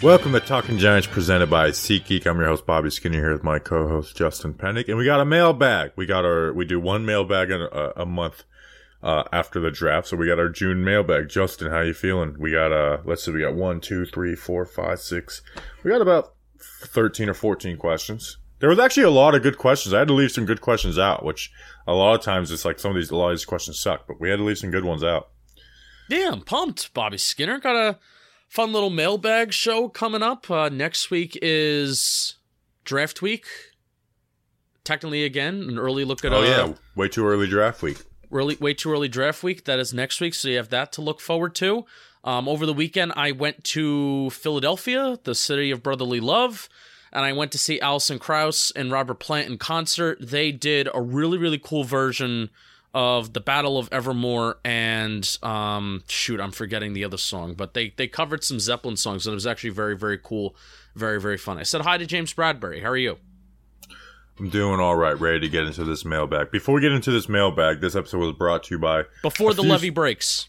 Welcome to Talking Giants presented by SeatGeek. I'm your host, Bobby Skinner, here with my co-host, Justin Pennick. And we got a mailbag. We do one mailbag a month after the draft. So we got our June mailbag. Justin, how you feeling? We got, let's see, we got 1, 2, 3, 4, 5, 6. We got about 13 or 14 questions. There was actually a lot of good questions. I had to leave some good questions out, which a lot of times it's like a lot of these questions suck, but we had to leave some good ones out. Yeah, I'm pumped, Bobby Skinner. Got a fun little mailbag show coming up. Next week is draft week. Technically, again, an early look at... way too early draft week. Way too early draft week. That is next week, so you have that to look forward to. Over the weekend, I went to Philadelphia, the city of brotherly love, and I went to see Alison Krauss and Robert Plant in concert. They did a really, really cool version of the Battle of Evermore and I'm forgetting the other song, but they covered some Zeppelin songs, and it was actually very, very cool, very, very fun. I said hi to James Bradbury. How are you? I'm doing all right, ready to get into this mailbag. Before we get into this mailbag, this episode was brought to you by... Before the Levee Breaks.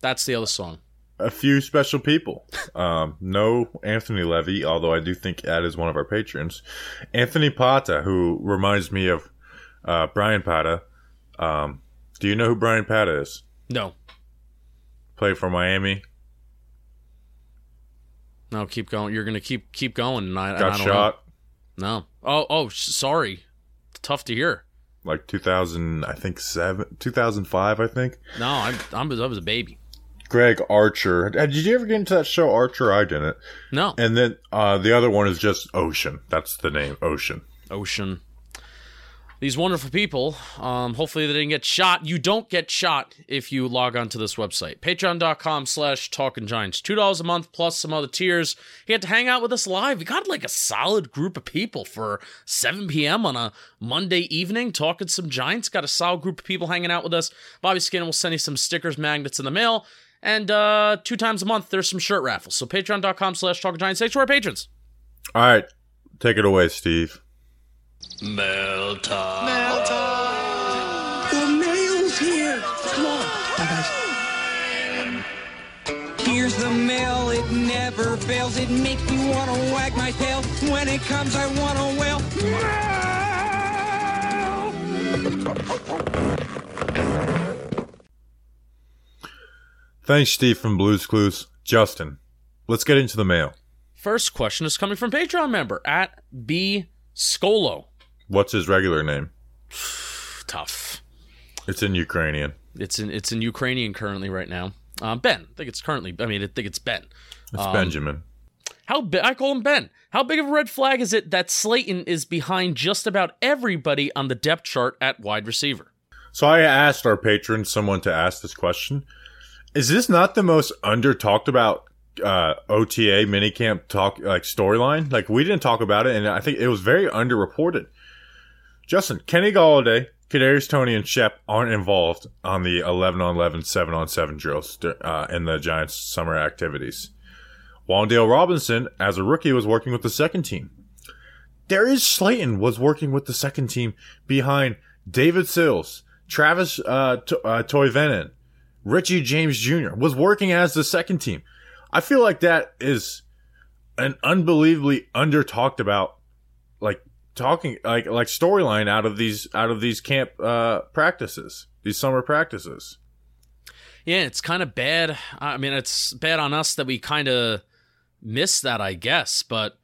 That's the other song. A few special people. No Anthony Levy, although I do think that is one of our patrons. Anthony Pata, who reminds me of Brian Pata. Do you know who Brian Pata is? No. Played for Miami. No, keep going. You're going to keep going. And I don't shot. Know. No. Oh, sorry. Tough to hear. Like 2005, I think. No, I was a baby. Greg Archer. Did you ever get into that show, Archer? I didn't. No. And then the other one is just Ocean. That's the name, Ocean. Ocean. These wonderful people, hopefully they didn't get shot. You don't get shot if you log on to this website. Patreon.com/TalkinGiants. $2 a month plus some other tiers. You get to hang out with us live. We got like a solid group of people for 7 p.m. on a Monday evening talking some Giants. Got a solid group of people hanging out with us. Bobby Skinner will send you some stickers, magnets in the mail. And 2 times a month, there's some shirt raffles. So Patreon.com/TalkinGiants. Thanks to our patrons. All right. Take it away, Steve. Mail time. Mail time. The mail's here. Come on. Bye, guys. Here's the mail. It never fails. It makes me want to wag my tail. When it comes, I want to wail. Mail! Thanks, Steve from Blues Clues. Justin, let's get into the mail. First question is coming from Patreon member at B. Skolo. What's his regular name? Tough. It's in Ukrainian. It's in Ukrainian currently right now. Ben. I think it's Ben. It's Benjamin. I call him Ben. How big of a red flag is it that Slayton is behind just about everybody on the depth chart at wide receiver? So I asked our patron, someone, to ask this question. Is this not the most under-talked about OTA minicamp talk storyline? We didn't talk about it, and I think it was very underreported. Justin, Kenny Golladay, Kadarius Toney, and Shep aren't involved on the 11-on-11, 7-on-7 drills in the Giants' summer activities. Wan'Dale Robinson, as a rookie, was working with the second team. Darius Slayton was working with the second team behind David Sills, Travis Toivonen, Richie James Jr. was working as the second team. I feel like that is an unbelievably under-talked about, storyline out of these camp practices, these summer practices. Yeah, it's kind of bad. I mean, it's bad on us that we kind of missed that, I guess. But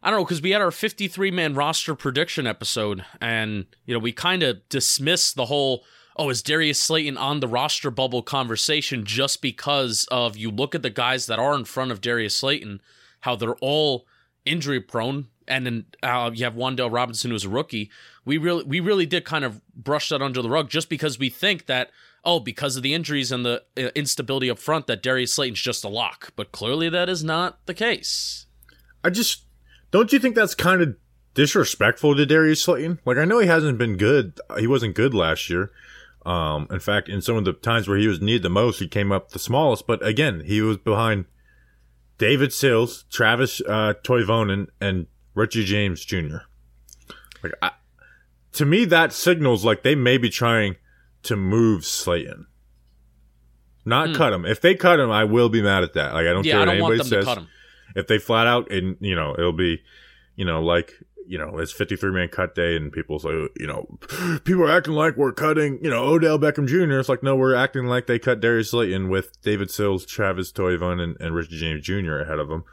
I don't know, because we had our 53-man roster prediction episode, and we kind of dismissed the whole, oh, is Darius Slayton on the roster bubble conversation just because of you look at the guys that are in front of Darius Slayton, how they're all injury prone, and then you have Wan'Dale Robinson, who's a rookie. We really did kind of brush that under the rug just because we think that, because of the injuries and the instability up front, that Darius Slayton's just a lock. But clearly that is not the case. Don't you think that's kind of disrespectful to Darius Slayton? I know he hasn't been good. He wasn't good last year. In fact, in some of the times where he was needed the most, he came up the smallest. But again, he was behind David Sills, Travis Toivonen, and Richie James Jr. To me, that signals they may be trying to move Slayton, not cut him. If they cut him, I will be mad at that. I don't care what anybody says. if they flat out, and you know, it'll be, you know, like, you know, it's 53-man cut day, and people say, you know, people are acting like we're cutting, you know, Odell Beckham Jr. It's like, no, we're acting like they cut Darius Slayton with David Sills, Travis Toivonen, and Richie James Jr. ahead of him.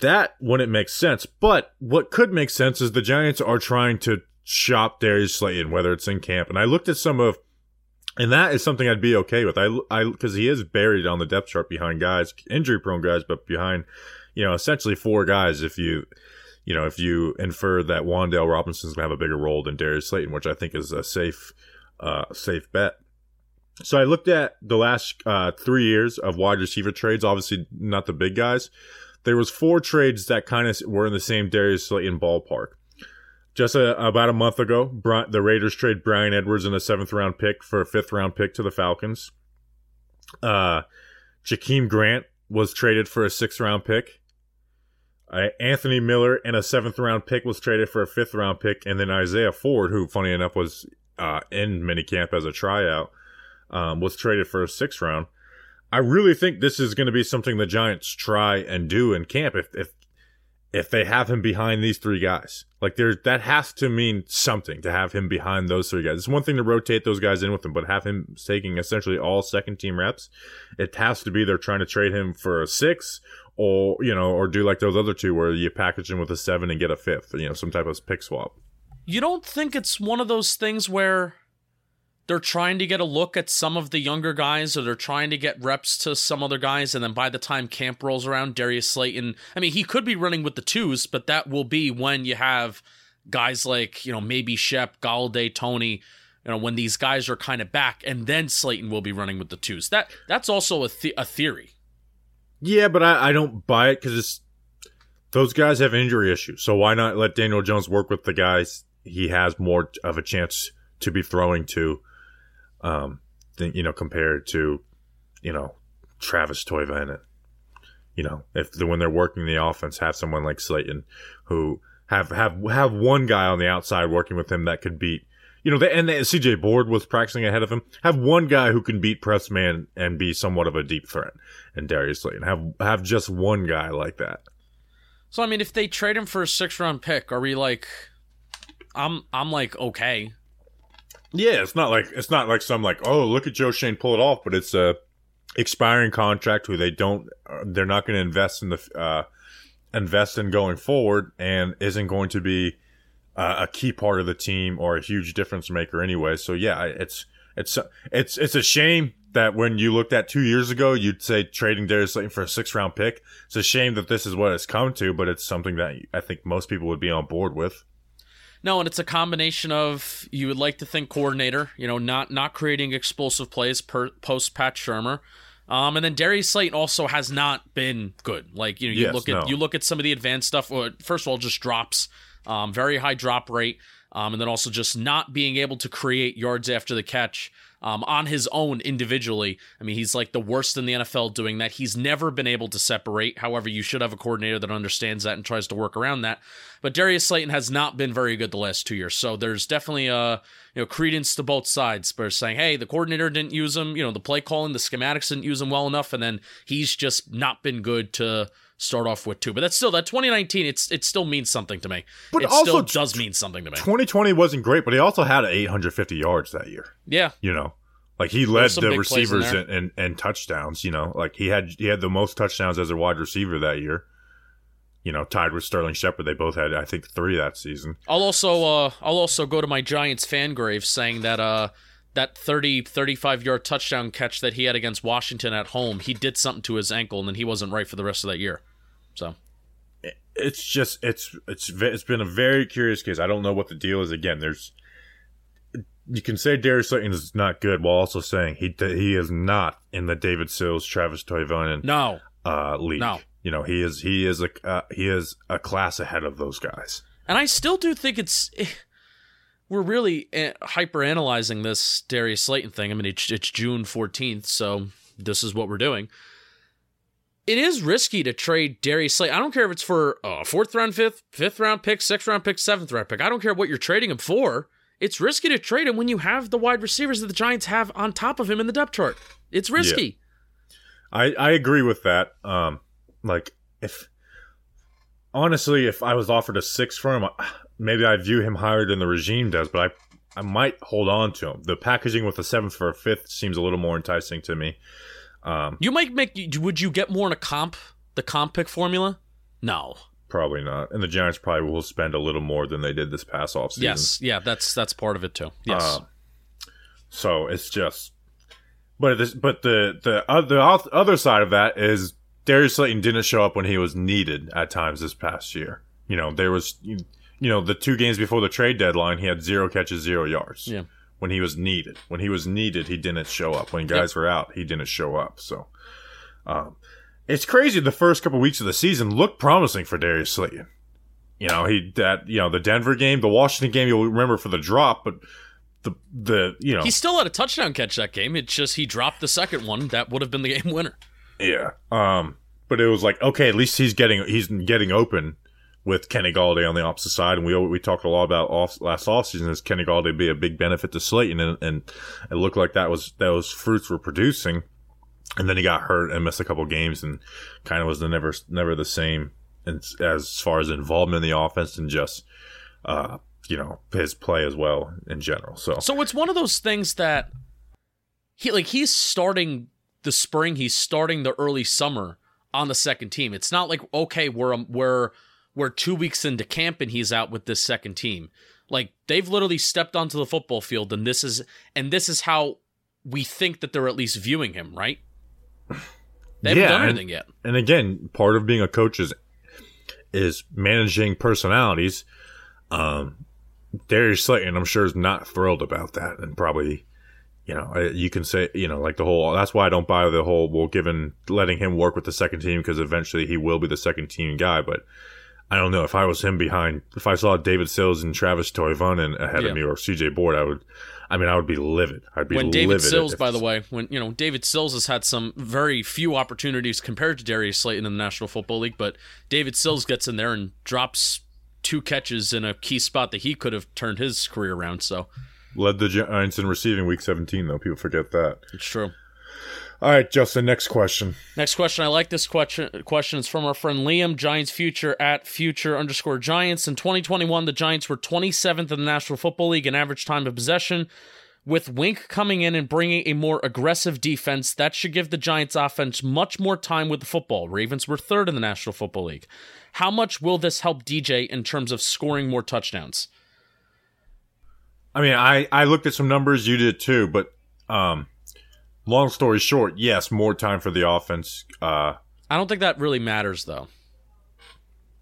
That wouldn't make sense. But what could make sense is the Giants are trying to shop Darius Slayton, whether it's in camp. And I looked at some of, and that is something I'd be okay with. I because he is buried on the depth chart behind guys, injury-prone guys, but behind, you know, essentially four guys if you... You know, if you infer that Wan'Dale Robinson's going to have a bigger role than Darius Slayton, which I think is a safe bet. So I looked at the last 3 years of wide receiver trades, obviously not the big guys. There was four trades that kind of were in the same Darius Slayton ballpark. Just about a month ago, the Raiders trade Brian Edwards in a 7th-round pick for a 5th-round pick to the Falcons. Jakeem Grant was traded for a 6th-round pick. Anthony Miller and a 7th-round pick was traded for a 5th-round pick, and then Isaiah Ford, who, funny enough, was in minicamp as a tryout, was traded for a 6th round. I really think this is going to be something the Giants try and do in camp if they have him behind these three guys. Like, that has to mean something to have him behind those three guys. It's one thing to rotate those guys in with him, but have him taking essentially all second-team reps, it has to be they're trying to trade him for a 6th. Or, you know, or do like those other two where you package them with a 7 and get a 5th, you know, some type of pick swap. You don't think it's one of those things where they're trying to get a look at some of the younger guys, or they're trying to get reps to some other guys, and then by the time camp rolls around, Darius Slayton, I mean, he could be running with the 2s, but that will be when you have guys like, you know, maybe Shep, Golladay, Toney, you know, when these guys are kind of back, and then Slayton will be running with the 2s. That's also a theory. Yeah, but I don't buy it because those guys have injury issues. So why not let Daniel Jones work with the guys he has more of a chance to be throwing to, than, you know, compared to, you know, Travis Toivonen. You know, when they're working the offense, have someone like Slayton who have one guy on the outside working with him that could beat. You know, and CJ Board was practicing ahead of him. Have one guy who can beat press man and be somewhat of a deep threat, and Darius Slayton. Have just one guy like that. So I mean, if they trade him for a 6th-round pick, are we like, I'm like, okay. Yeah, it's not like some like, oh, look at Joe Shane pull it off, but it's a expiring contract who they're not going to invest in going forward, and isn't going to be a key part of the team or a huge difference maker anyway. So yeah, it's a shame that when you looked at 2 years ago, you'd say trading Darius Slayton for a 6th-round pick. It's a shame that this is what it's come to, but it's something that I think most people would be on board with. No, and it's a combination of, you would like to think, coordinator, you know, not creating explosive plays post Pat Shurmur. And then Darius Slayton also has not been good. Like, you know, you look at some of the advanced stuff. Or first of all, just drops. Very high drop rate, and then also just not being able to create yards after the catch on his own individually. I mean, he's like the worst in the NFL doing that. He's never been able to separate. However, you should have a coordinator that understands that and tries to work around that. But Darius Slayton has not been very good the last 2 years. So there's definitely a, you know, credence to both sides for saying, hey, the coordinator didn't use him, you know, the play calling, the schematics didn't use him well enough, and then he's just not been good to start off with two. But that's still, that 2019, it still means something to me. But it also still does mean something to me. 2020 wasn't great, but he also had 850 yards that year. Yeah. You know, like he led the receivers and touchdowns, you know, like he had the most touchdowns as a wide receiver that year. You know, tied with Sterling Shepard. They both had, I think, 3 that season. I'll also go to my Giants fan grave saying that, that 35-yard touchdown catch that he had against Washington at home, he did something to his ankle, and then he wasn't right for the rest of that year. So, it's been a very curious case. I don't know what the deal is. Again, you can say Darius Slayton is not good, while also saying he is not in the David Sills, Travis Toivonen league. No, you know, he is a class ahead of those guys. And I still do think it's. We're really hyper-analyzing this Darius Slayton thing. I mean, it's June 14th, so this is what we're doing. It is risky to trade Darius Slayton. I don't care if it's for a 4th-round, 5th-round pick, 6th-round pick, 7th-round pick. I don't care what you're trading him for. It's risky to trade him when you have the wide receivers that the Giants have on top of him in the depth chart. It's risky. Yeah. I agree with that. Like, Honestly, if I was offered a 6 for him, maybe I view him higher than the regime does, but I might hold on to him. The packaging with a 7th for a 5th seems a little more enticing to me. You might make. Would you get more in a comp? The comp pick formula? No, probably not. And the Giants probably will spend a little more than they did this past offseason. Yes, yeah, that's part of it too. Yes. So it's just, but the other side of that is Darius Slayton didn't show up when he was needed at times this past year. You know, there was, the 2 games before the trade deadline, he had 0 catches, 0 yards. Yeah. When he was needed. When he was needed, he didn't show up. When guys were out, he didn't show up. So, it's crazy. The first couple weeks of the season looked promising for Darius Slayton. The Denver game, the Washington game, you'll remember for the drop, but he still had a touchdown catch that game. It's just he dropped the second one that would have been the game winner. Yeah. But it was like, okay, at least he's getting open with Kenny Golladay on the opposite side, and we talked a lot about last offseason is Kenny Golladay be a big benefit to Slayton, and it looked like that was those fruits were producing, and then he got hurt and missed a couple games, and kind of was never the same as far as involvement in the offense and just his play as well in general. So it's one of those things that he's starting the spring, he's starting the early summer on the second team. It's not like okay, we're 2 weeks into camp and he's out with this second team. Like, they've literally stepped onto the football field, and this is how we think that they're at least viewing him, right? They haven't done anything yet. And again, part of being a coach is managing personalities. Darius Slayton, I'm sure, is not thrilled about that, and probably, you can say, like the whole. That's why I don't buy the whole. Well, given letting him work with the second team because eventually he will be the second team guy, but. I don't know if I was him behind. If I saw David Sills and Travis Toivonen ahead of me or CJ Board, I would be livid. I'd be livid. When David Sills, by the way, David Sills has had some very few opportunities compared to Darius Slayton in the National Football League, but David Sills gets in there and drops 2 catches in a key spot that he could have turned his career around. So led the Giants in receiving week 17, though. People forget that. It's true. All right, Justin, next question. Next question. I like this question. It's from our friend Liam. Giants future at future_Giants. In 2021, the Giants were 27th in the National Football League in average time of possession. With Wink coming in and bringing a more aggressive defense, that should give the Giants offense much more time with the football. Ravens were 3rd in the National Football League. How much will this help DJ in terms of scoring more touchdowns? I mean, I looked at some numbers. You did too, but... Long story short, yes, more time for the offense. I don't think that really matters, though.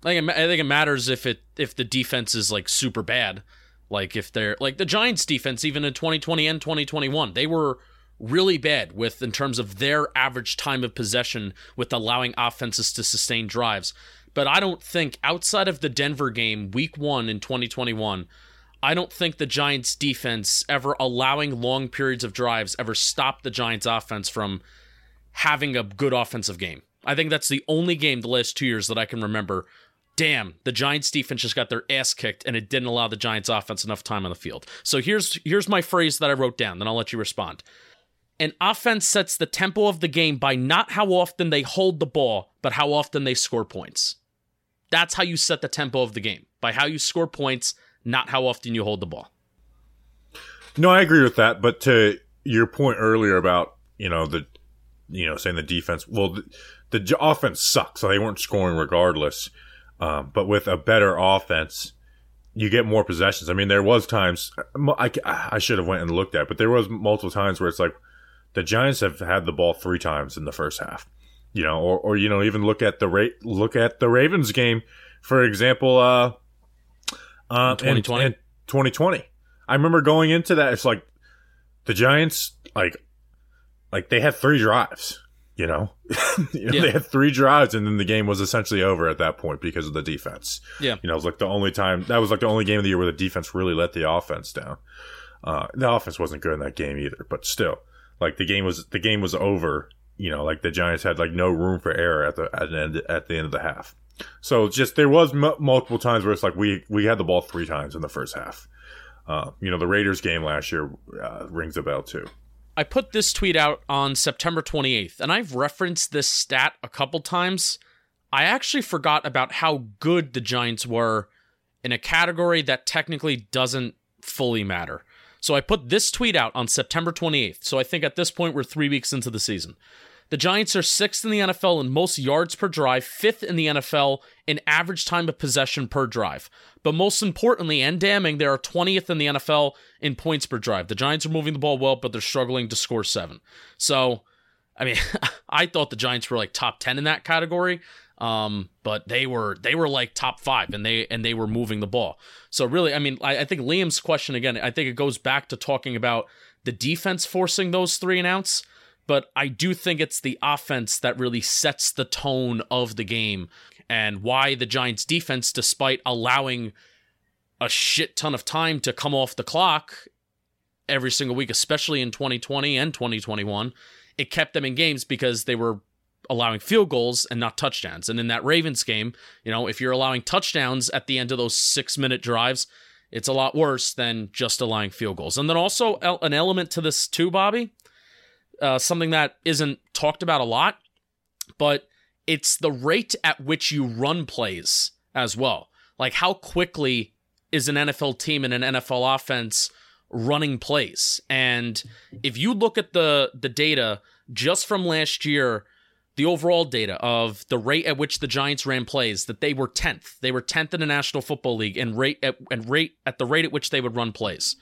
I think it matters if the defense is like super bad, like if they're like the Giants' defense, even in 2020 and 2021, they were really bad in terms of their average time of possession with allowing offenses to sustain drives. But I don't think outside of the Denver game, Week 1 in 2021. I don't think the Giants' defense ever allowing long periods of drives ever stopped the Giants' offense from having a good offensive game. I think that's the only game the last 2 years that I can remember. Damn, the Giants' defense just got their ass kicked, and it didn't allow the Giants' offense enough time on the field. So here's my phrase that I wrote down, then I'll let you respond. An offense sets the tempo of the game by not how often they hold the ball, but how often they score points. That's how you set the tempo of the game, by how you score points, not how often you hold the ball. No, I agree with that. But to your point earlier about, saying the defense, the offense sucks, so they weren't scoring regardless. But with a better offense, you get more possessions. I mean, there was times I should have went and looked at, but there was multiple times where it's like the Giants have had the ball 3 times in the first half, or even look at the Ravens game, for example, in 2020. And 2020. I remember going into that. It's like the Giants, like they had 3 drives, They had 3 drives, and then the game was essentially over at that point because of the defense. Yeah. It was like the only game of the year where the defense really let the offense down. The offense wasn't good in that game either, but still, like the game was over, like the Giants had like no room for error at the end of the half. So just there was multiple times where it's like we had the ball 3 times in the first half. The Raiders game last year rings a bell too. I put this tweet out on September 28th, and I've referenced this stat a couple times. I actually forgot about how good the Giants were in a category that technically doesn't fully matter. So I put this tweet out on September 28th. So I think at this point, we're 3 weeks into the season. The Giants are 6th in the NFL in most yards per drive, 5th in the NFL in average time of possession per drive. But most importantly and damning, they are 20th in the NFL in points per drive. The Giants are moving the ball well, but they're struggling to score 7. So, I mean, I thought the Giants were like top 10 in that category. But they were like top 5 and they were moving the ball. So really, I mean, I think Liam's question again, I think it goes back to talking about the defense forcing those 3 and outs, but I do think it's the offense that really sets the tone of the game and why the Giants defense, despite allowing a shit ton of time to come off the clock every single week, especially in 2020 and 2021, it kept them in games because they were allowing field goals and not touchdowns. And in that Ravens game, you know, if you're allowing touchdowns at the end of those 6-minute drives, it's a lot worse than just allowing field goals. And then also an element to this too, Bobby, something that isn't talked about a lot, but it's the rate at which you run plays as well. Like how quickly is an NFL team and an NFL offense running plays? And if you look at the data just from last year, the overall data of the rate at which the Giants ran plays, that they were 10th. They were 10th in the National Football League in rate at which they would run plays.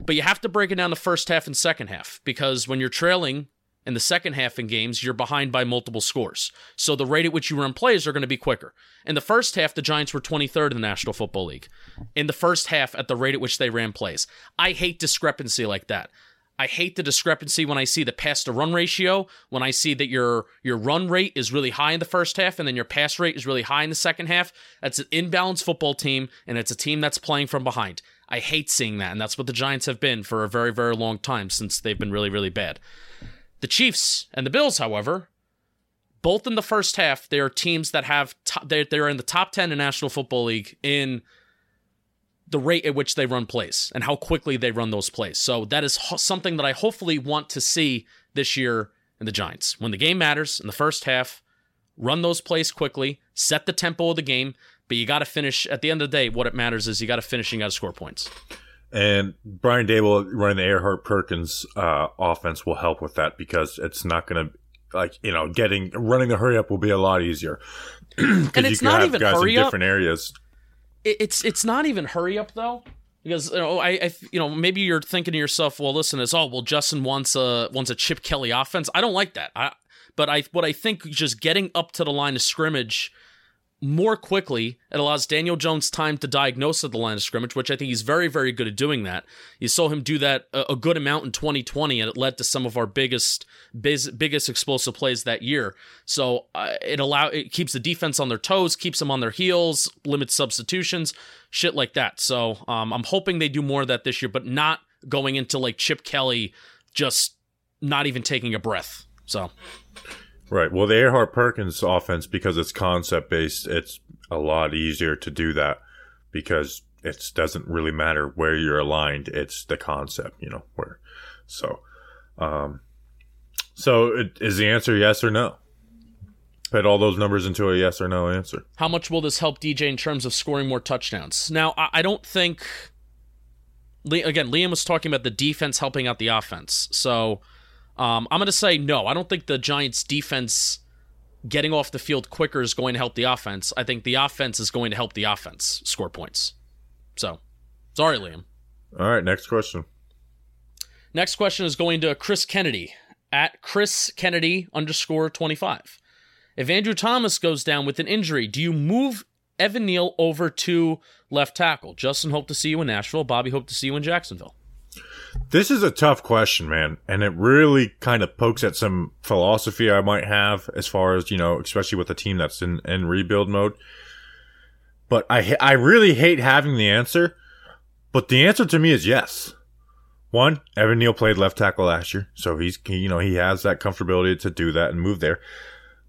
But you have to break it down the first half and second half, because when you're trailing in the second half in games, you're behind by multiple scores. So the rate at which you run plays are going to be quicker. In the first half, the Giants were 23rd in the National Football League in the first half at the rate at which they ran plays. I hate discrepancy like that. I hate the discrepancy when I see the pass to run ratio, when I see that your run rate is really high in the first half and then your pass rate is really high in the second half. That's an imbalanced football team, and it's a team that's playing from behind. I hate seeing that, and that's what the Giants have been for a very, very long time since they've been really, really bad. The Chiefs and the Bills, however, both in the first half, they are teams that have they're in the top 10 in National Football League in the rate at which they run plays and how quickly they run those plays. So that is something that I hopefully want to see this year in the Giants. When the game matters in the first half, run those plays quickly, set the tempo of the game, but you got to finish. At the end of the day, what it matters is you got to finish and you got to score points. And Brian Daboll running the Erhardt-Perkins offense will help with that, because it's not going to, running the hurry up will be a lot easier. And it's not even hurry up. Different areas. It's not even hurry up though, because maybe you're thinking to yourself, well, listen, Justin wants a Chip Kelly offense. I don't like that. I think just getting up to the line of scrimmage more quickly, it allows Daniel Jones time to diagnose at the line of scrimmage, which I think he's very, very good at doing that. You saw him do that a good amount in 2020, and it led to some of our biggest explosive plays that year. So it keeps the defense on their toes, keeps them on their heels, limits substitutions, shit like that. So I'm hoping they do more of that this year, but not going into like Chip Kelly, just not even taking a breath. So. Right. Well, the Erhardt-Perkins offense, because it's concept-based, it's a lot easier to do that, because it doesn't really matter where you're aligned. It's the concept, where. So, is the answer yes or no? Put all those numbers into a yes or no answer. How much will this help DJ in terms of scoring more touchdowns? Now, I don't think... Again, Liam was talking about the defense helping out the offense, so... I'm going to say no. I don't think the Giants' defense getting off the field quicker is going to help the offense. I think the offense is going to help the offense score points. So, sorry, Liam. All right, next question. Next question is going to Chris Kennedy, at Chris Kennedy _25. If Andrew Thomas goes down with an injury, do you move Evan Neal over to left tackle? Justin, hope to see you in Nashville. Bobby, hope to see you in Jacksonville. This is a tough question, man, and it really kind of pokes at some philosophy I might have as far as, especially with a team that's in rebuild mode. But I really hate having the answer, but the answer to me is yes. One, Evan Neal played left tackle last year, so he has that comfortability to do that and move there.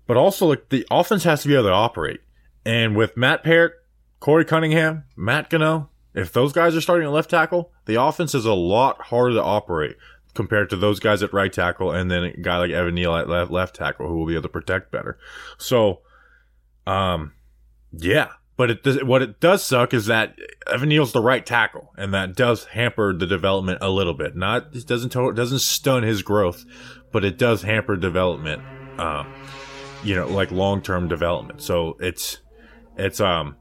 But also, the offense has to be able to operate. And with Matt Parrott, Corey Cunningham, Matt Gano, if those guys are starting at left tackle, the offense is a lot harder to operate compared to those guys at right tackle, and then a guy like Evan Neal at left tackle who will be able to protect better. So Yeah. But what it does suck is that Evan Neal's the right tackle, and that does hamper the development a little bit. It doesn't stun his growth, but it does hamper development, like long-term development. So it's an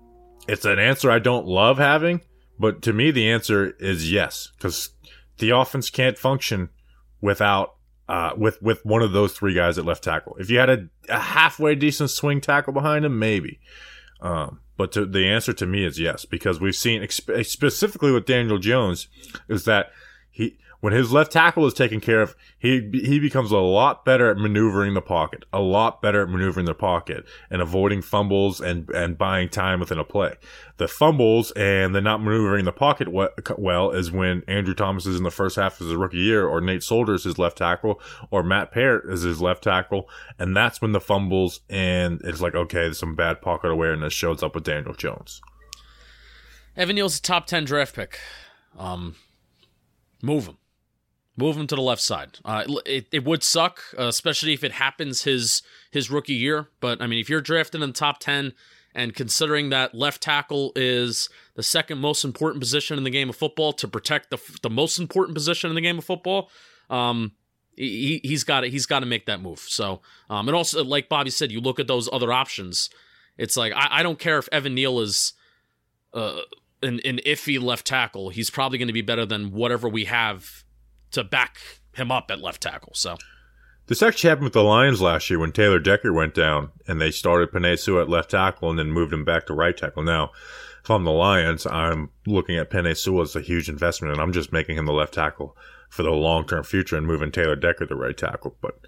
answer I don't love having, but to me the answer is yes, because the offense can't function without with one of those three guys at left tackle. If you had a halfway decent swing tackle behind him, maybe. But the answer to me is yes, because we've seen specifically with Daniel Jones is that when his left tackle is taken care of, he becomes a lot better at maneuvering the pocket and avoiding fumbles and buying time within a play. The fumbles and the not maneuvering the pocket well is when Andrew Thomas is in the first half of his rookie year, or Nate Solder is his left tackle, or Matt Parrott is his left tackle, and that's when the fumbles and it's like, okay, there's some bad pocket awareness shows up with Daniel Jones. Evan Neal's a top 10 draft pick. Move him to the left side. It would suck, especially if it happens his rookie year. But, I mean, if you're drafted in the top 10 and considering that left tackle is the second most important position in the game of football to protect the most important position in the game of football, he's got to make that move. So, and also, like Bobby said, you look at those other options. It's like, I don't care if Evan Neal is an iffy left tackle. He's probably going to be better than whatever we have to back him up at left tackle. So this actually happened with the Lions last year when Taylor Decker went down and they started Panay Sewell at left tackle and then moved him back to right tackle. Now, if I'm the Lions, I'm looking at Panay Sewell as a huge investment, and I'm just making him the left tackle for the long-term future and moving Taylor Decker to right tackle. But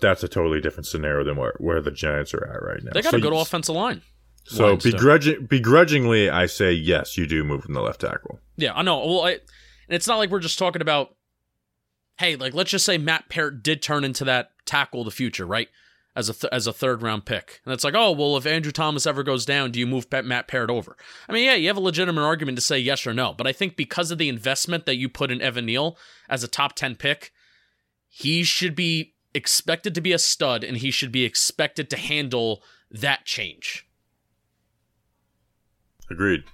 that's a totally different scenario than where the Giants are at right now. They got a good offensive line. So begrudgingly, I say, yes, you do move from the left tackle. Yeah, I know. Well, and it's not like we're just talking about, hey, like, let's just say Matt Parrott did turn into that tackle of the future, right? As a third-round pick. And it's like, oh, well, if Andrew Thomas ever goes down, do you move Matt Parrott over? I mean, yeah, you have a legitimate argument to say yes or no. But I think because of the investment that you put in Evan Neal as a top 10 pick, he should be expected to be a stud, and he should be expected to handle that change. Agreed.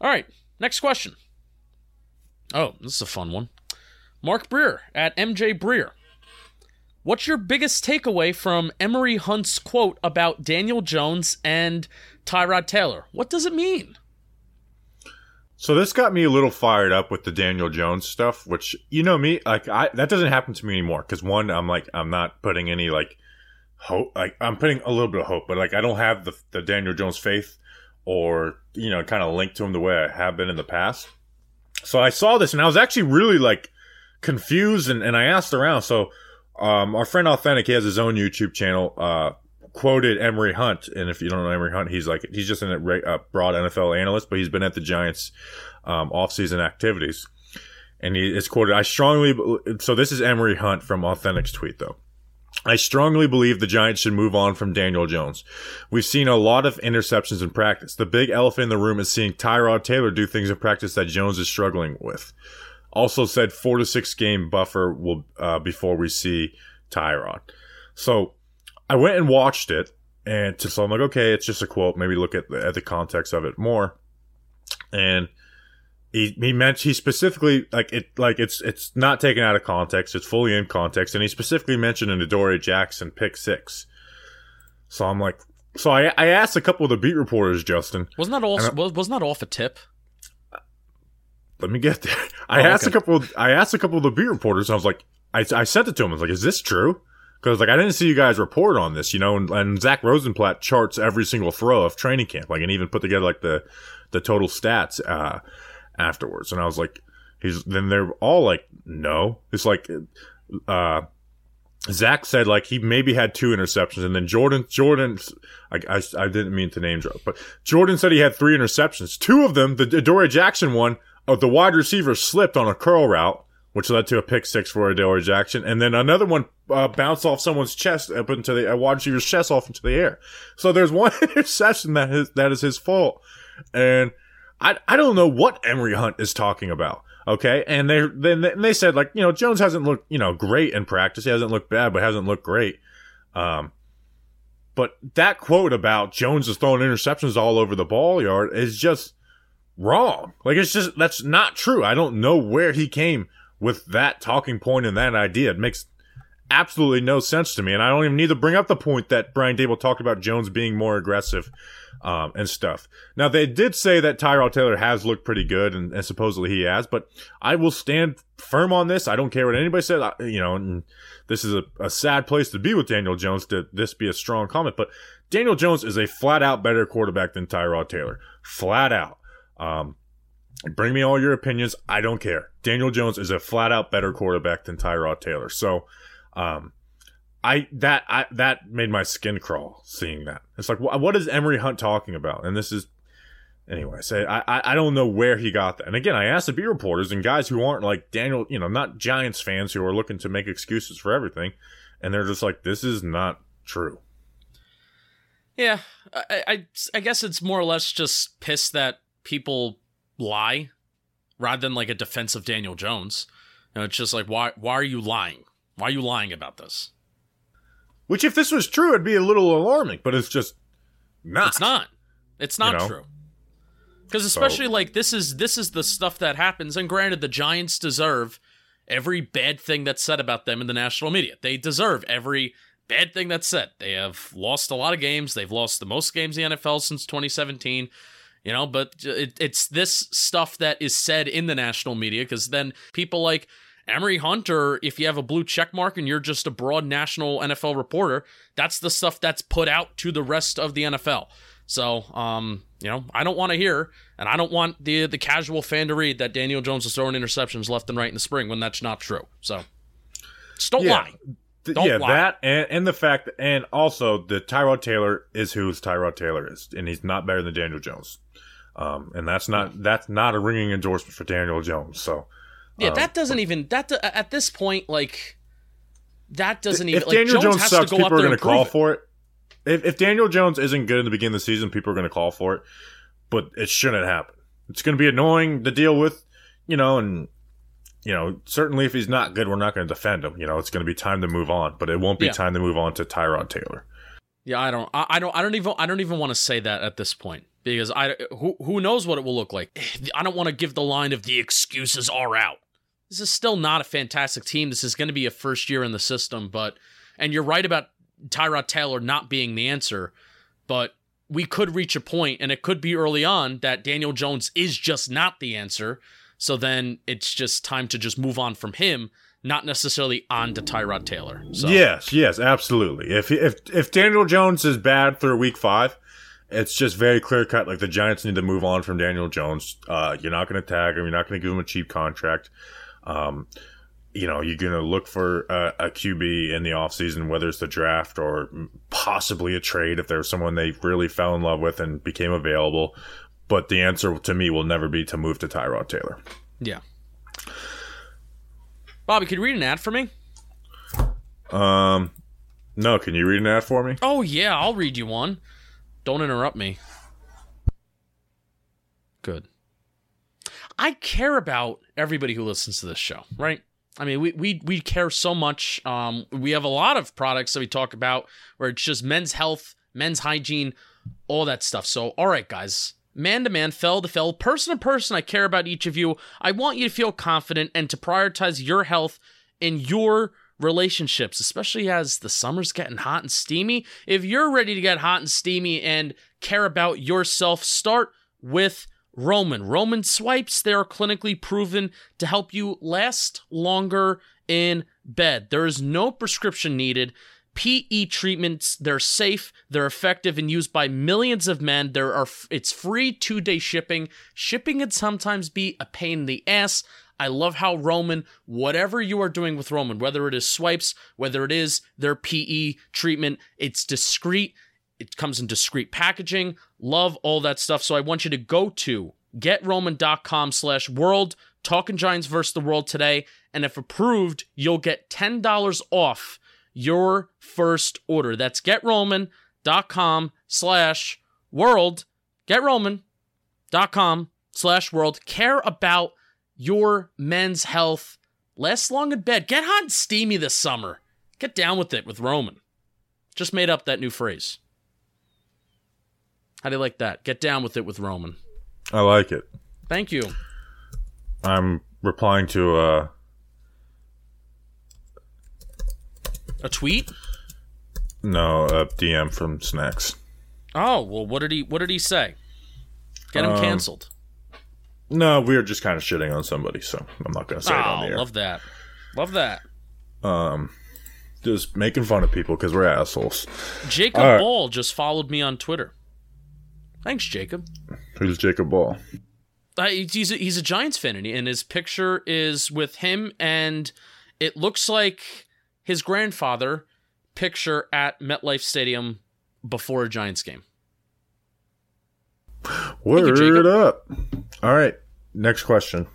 All right, next question. Oh, this is a fun one. Mark Breer at MJ Breer. What's your biggest takeaway from Emory Hunt's quote about Daniel Jones and Tyrod Taylor? What does it mean? So this got me a little fired up with the Daniel Jones stuff, which, you know me, like, that doesn't happen to me anymore. Because one, I'm not putting any like hope. Like, I'm putting a little bit of hope, but like I don't have the Daniel Jones faith, or, you know, kind of linked to him the way I have been in the past. So I saw this, and I was actually really, like, confused, and I asked around. So our friend Authentic, he has his own YouTube channel, quoted Emory Hunt. And if you don't know Emory Hunt, he's just a broad NFL analyst, but he's been at the Giants offseason activities. And it's quoted, so this is Emory Hunt from Authentic's tweet, though. I strongly believe the Giants should move on from Daniel Jones. We've seen a lot of interceptions in practice. The big elephant in the room is seeing Tyrod Taylor do things in practice that Jones is struggling with. Also said 4 to 6 game buffer will before we see Tyrod. So I went and watched it, and so I'm like, okay, it's just a quote. Maybe look at the context of it more. And he specifically, like, it, like, it's not taken out of context, it's fully in context, and he specifically mentioned an Adoree Jackson pick six. So I'm like, so I asked a couple of the beat reporters, Justin. Wasn't that off a tip? Let me get there. I asked a couple of the beat reporters, and I was like, I sent it to him. I was like, is this true? Because, like, I didn't see you guys report on this, you know, and Zach Rosenblatt charts every single throw of training camp, like, and even put together like the total stats afterwards. And I was like, then they're all like, no. It's like, Zach said, like, he maybe had 2 interceptions, and then Jordan, I didn't mean to name drop, but Jordan said he had 3 interceptions. 2 of them, the Adoree Jackson one, the wide receiver slipped on a curl route, which led to a pick six for Adoree Jackson, and then another one bounced off someone's chest up into the wide receiver's chest off into the air. So there's one interception that is his fault, and I don't know what Emory Hunt is talking about, okay? And they said, like, you know, Jones hasn't looked, you know, great in practice. He hasn't looked bad, but hasn't looked great. But that quote about Jones is throwing interceptions all over the ball yard is just wrong. Like, it's just, that's not true. I don't know where he came with that talking point and that idea. It makes absolutely no sense to me. And I don't even need to bring up the point that Brian Daboll talked about Jones being more aggressive and stuff. Now, they did say that Tyrod Taylor has looked pretty good, and supposedly he has, but I will stand firm on this. I don't care what anybody said. And this is a sad place to be with Daniel Jones, to this be a strong comment, but Daniel Jones is a flat-out better quarterback than Tyrod Taylor. Flat out. Bring me all your opinions. I don't care. Daniel Jones is a flat-out better quarterback than Tyrod Taylor. So, that made my skin crawl seeing that. It's like, what is Emory Hunt talking about? And this is, anyway, I don't know where he got that. And again, I asked the beat reporters and guys who aren't like Daniel, not Giants fans who are looking to make excuses for everything. And they're just like, this is not true. Yeah. I guess it's more or less just pissed that people lie rather than like a defense of Daniel Jones. It's just like, why are you lying? Why are you lying about this? Which, if this was true, it'd be a little alarming, but it's just not. It's not true. Because especially, this is the stuff that happens, and granted, the Giants deserve every bad thing that's said about them in the national media. They deserve every bad thing that's said. They have lost a lot of games. They've lost the most games in the NFL since 2017, but it's this stuff that is said in the national media, because then people like Emory Hunt, or if you have a blue check mark and you're just a broad national NFL reporter, that's the stuff that's put out to the rest of the NFL. So, I don't want to hear, and I don't want the casual fan to read that Daniel Jones is throwing interceptions left and right in the spring when that's not true. So, just don't lie. Don't lie. That and the fact, and also that Tyrod Taylor is who Tyrod Taylor is, and he's not better than Daniel Jones. And that's not a ringing endorsement for Daniel Jones. So. Yeah, at this point, if Daniel Jones has sucks, to go people up are going to call it. For it. If Daniel Jones isn't good in the beginning of the season, people are going to call for it, but it shouldn't happen. It's going to be annoying to deal with, and certainly if he's not good, we're not going to defend him. It's going to be time to move on, but it won't be time to move on to Tyrod Taylor. Yeah, I don't even want to say that at this point. Because who knows what it will look like. I don't want to give the line of the excuses are out. This is still not a fantastic team. This is going to be a first year in the system, and you're right about Tyrod Taylor not being the answer, but we could reach a point, and it could be early on, that Daniel Jones is just not the answer, so then it's just time to just move on from him, not necessarily on to Tyrod Taylor. So. Yes, absolutely. If Daniel Jones is bad through week 5, it's just very clear-cut. The Giants need to move on from Daniel Jones. You're not going to tag him. You're not going to give him a cheap contract. You're going to look for a QB in the offseason, whether it's the draft or possibly a trade if there's someone they really fell in love with and became available. But the answer to me will never be to move to Tyrod Taylor. Yeah. Bobby, could you read an ad for me? No, can you read an ad for me? Oh, yeah, I'll read you one. Don't interrupt me. Good. I care about everybody who listens to this show, right? I mean, we care so much. We have a lot of products that we talk about where it's just men's health, men's hygiene, all that stuff. So, all right, guys, man to man, fell to fell, person to person, I care about each of you. I want you to feel confident and to prioritize your health and your relationships, especially as the summer's getting hot and steamy. If you're ready to get hot and steamy and care about yourself, start with Roman. Roman swipes, they are clinically proven to help you last longer in bed. There is no prescription needed. PE treatments, they're safe, they're effective, and used by millions of men. It's free 2-day shipping. Shipping can sometimes be a pain in the ass. I love how Roman, whatever you are doing with Roman, whether it is swipes, whether it is their PE treatment, it's discreet. It comes in discreet packaging. Love all that stuff. So I want you to go to getroman.com/world, Talking Giants versus the World today. And if approved, you'll get $10 off your first order. That's getroman.com/world. Getroman.com/world. Care about your men's health, less long in bed. Get hot and steamy this summer. Get down with it with Roman. Just made up that new phrase. How do you like that? Get down with it with Roman. I like it. Thank you. I'm replying to a tweet? No, a DM from Snacks. Oh, well, what did he say? Get him canceled. No, we were just kind of shitting on somebody, so I'm not going to say it on the air. Love that. Love that. Just making fun of people because we're assholes. Jacob Ball just followed me on Twitter. Thanks, Jacob. Who's Jacob Ball? He's a Giants fan, and his picture is with him, and it looks like his grandfather picture at MetLife Stadium before a Giants game. Word you, up. All right, next question.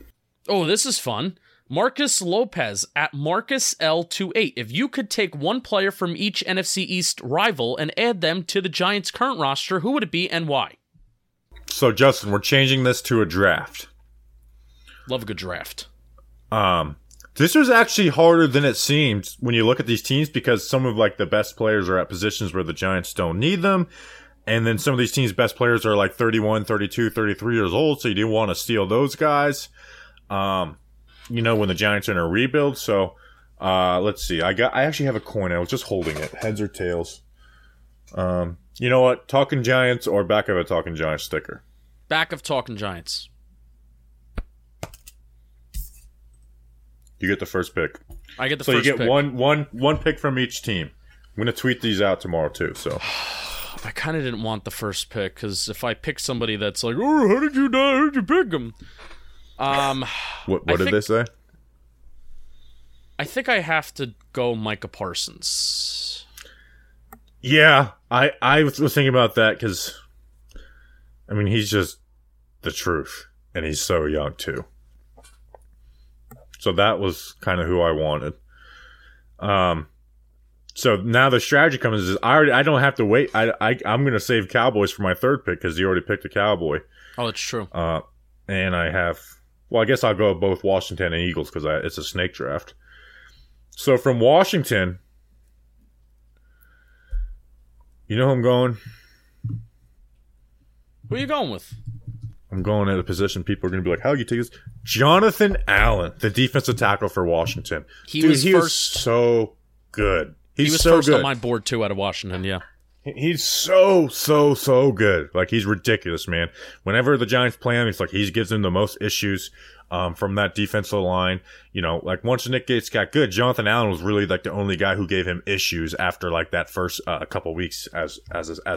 Oh, this is fun. Marcus Lopez at Marcus L28. If you could take one player from each NFC East rival and add them to the Giants' current roster, who would it be and why? So, Justin, we're changing this to a draft. Love a good draft. This was actually harder than it seemed when you look at these teams because some of like the best players are at positions where the Giants don't need them. And then some of these teams' best players are like 31, 32, 33 years old. So you do want to steal those guys. You know, when the Giants are in a rebuild. So, let's see. I actually have a coin. I was just holding it. Heads or tails? You know what? Talking Giants or back of a Talking Giants sticker? Back of Talking Giants. You get the first pick. I get the first pick. So you get one pick from each team. I'm going to tweet these out tomorrow, too. So... I kind of didn't want the first pick because if I pick somebody that's like, oh, how did you die? How did you pick him? What did they say? I think I have to go Micah Parsons. Yeah, I was thinking about that because, I mean, he's just the truth, and he's so young, too. So that was kind of who I wanted. So now the strategy comes is I don't have to wait. I'm going to save Cowboys for my third pick because you already picked a Cowboy. Oh, that's true. And I have – well, I guess I'll go both Washington and Eagles because it's a snake draft. So from Washington, you know who I'm going? Who are you going with? I'm going at a position people are going to be like, how do you take this? Jonathan Allen, the defensive tackle for Washington. He was so good. He was so first good on my board, too, out of Washington, yeah. He's so good. Like, he's ridiculous, man. Whenever the Giants play him, it's like he gives them the most issues from that defensive line. You know, like, once Nick Gates got good, Jonathan Allen was really, like, the only guy who gave him issues after, like, that first couple weeks as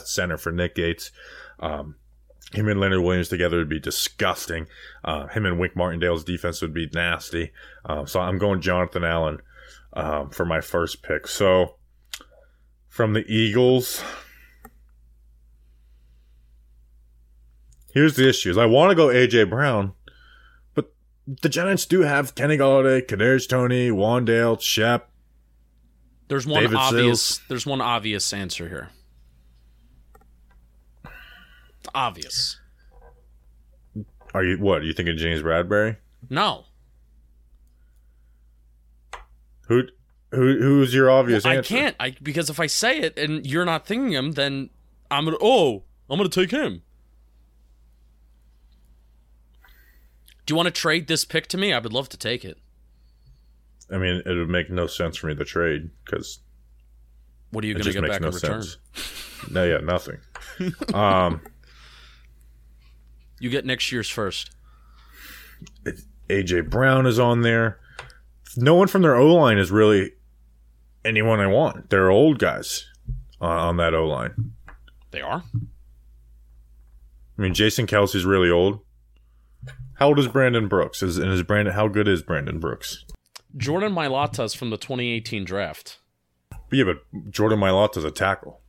center for Nick Gates. Him and Leonard Williams together would be disgusting. Him and Wink Martindale's defense would be nasty. So I'm going Jonathan Allen for my first pick. So from the Eagles, here's the issues. I want to go A.J. Brown, but the Giants do have Kenny Golladay, Kadarius Toney, Wan'Dale, Shep. There's one David obvious. Sills. There's one obvious answer here. It's obvious. Are you what? Are you thinking James Bradbury? No. Who's your obvious answer? I can't because if I say it and you're not thinking him, then I'm gonna take him. Do you want to trade this pick to me? I would love to take it. I mean, it would make no sense for me to trade because what are you gonna get back in return? No, yeah, nothing. You get next year's first. AJ Brown is on there. No one from their O-line is really anyone I want. They're old guys on that O-line. They are? I mean, Jason Kelsey's really old. How old is Brandon Brooks? How good is Brandon Brooks? Jordan Mailata's from the 2018 draft. Yeah, but Jordan Mailata's a tackle.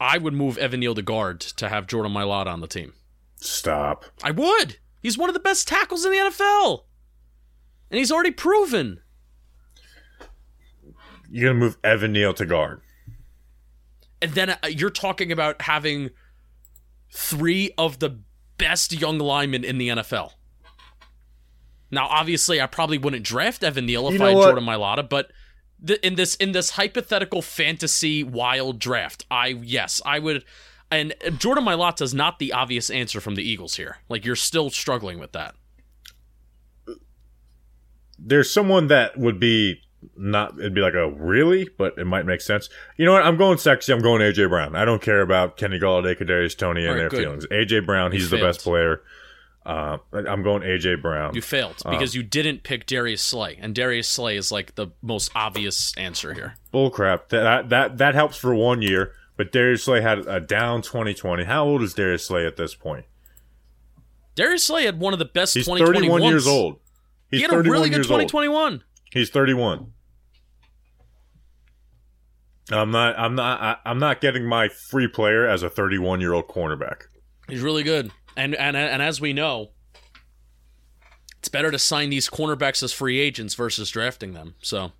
I would move Evan Neal to guard to have Jordan Mailata on the team. Stop. I would. He's one of the best tackles in the NFL. And he's already proven. You're going to move Evan Neal to guard. And then you're talking about having three of the best young linemen in the NFL. Now, obviously, I probably wouldn't draft Evan Neal if I had Jordan Mailata, but in this hypothetical fantasy wild draft, I would And Jordan Mailata is not the obvious answer from the Eagles here. Like, you're still struggling with that. There's someone that would be not, it'd be like a really, but it might make sense. You know what? I'm going sexy. I'm going A.J. Brown. I don't care about Kenny Golladay, Kadarius Toney, and their feelings. A.J. Brown, he's the best player. I'm going A.J. Brown. You failed because you didn't pick Darius Slay, and Darius Slay is like the most obvious answer here. Bullcrap. That helps for 1 year, but Darius Slay had a down 2020. How old is Darius Slay at this point? Darius Slay had one of the best 2021s. He's 31 years old. He had a really good 2021. He's 31. I'm not getting my free player as a 31-year-old cornerback. He's really good. And as we know, it's better to sign these cornerbacks as free agents versus drafting them. So,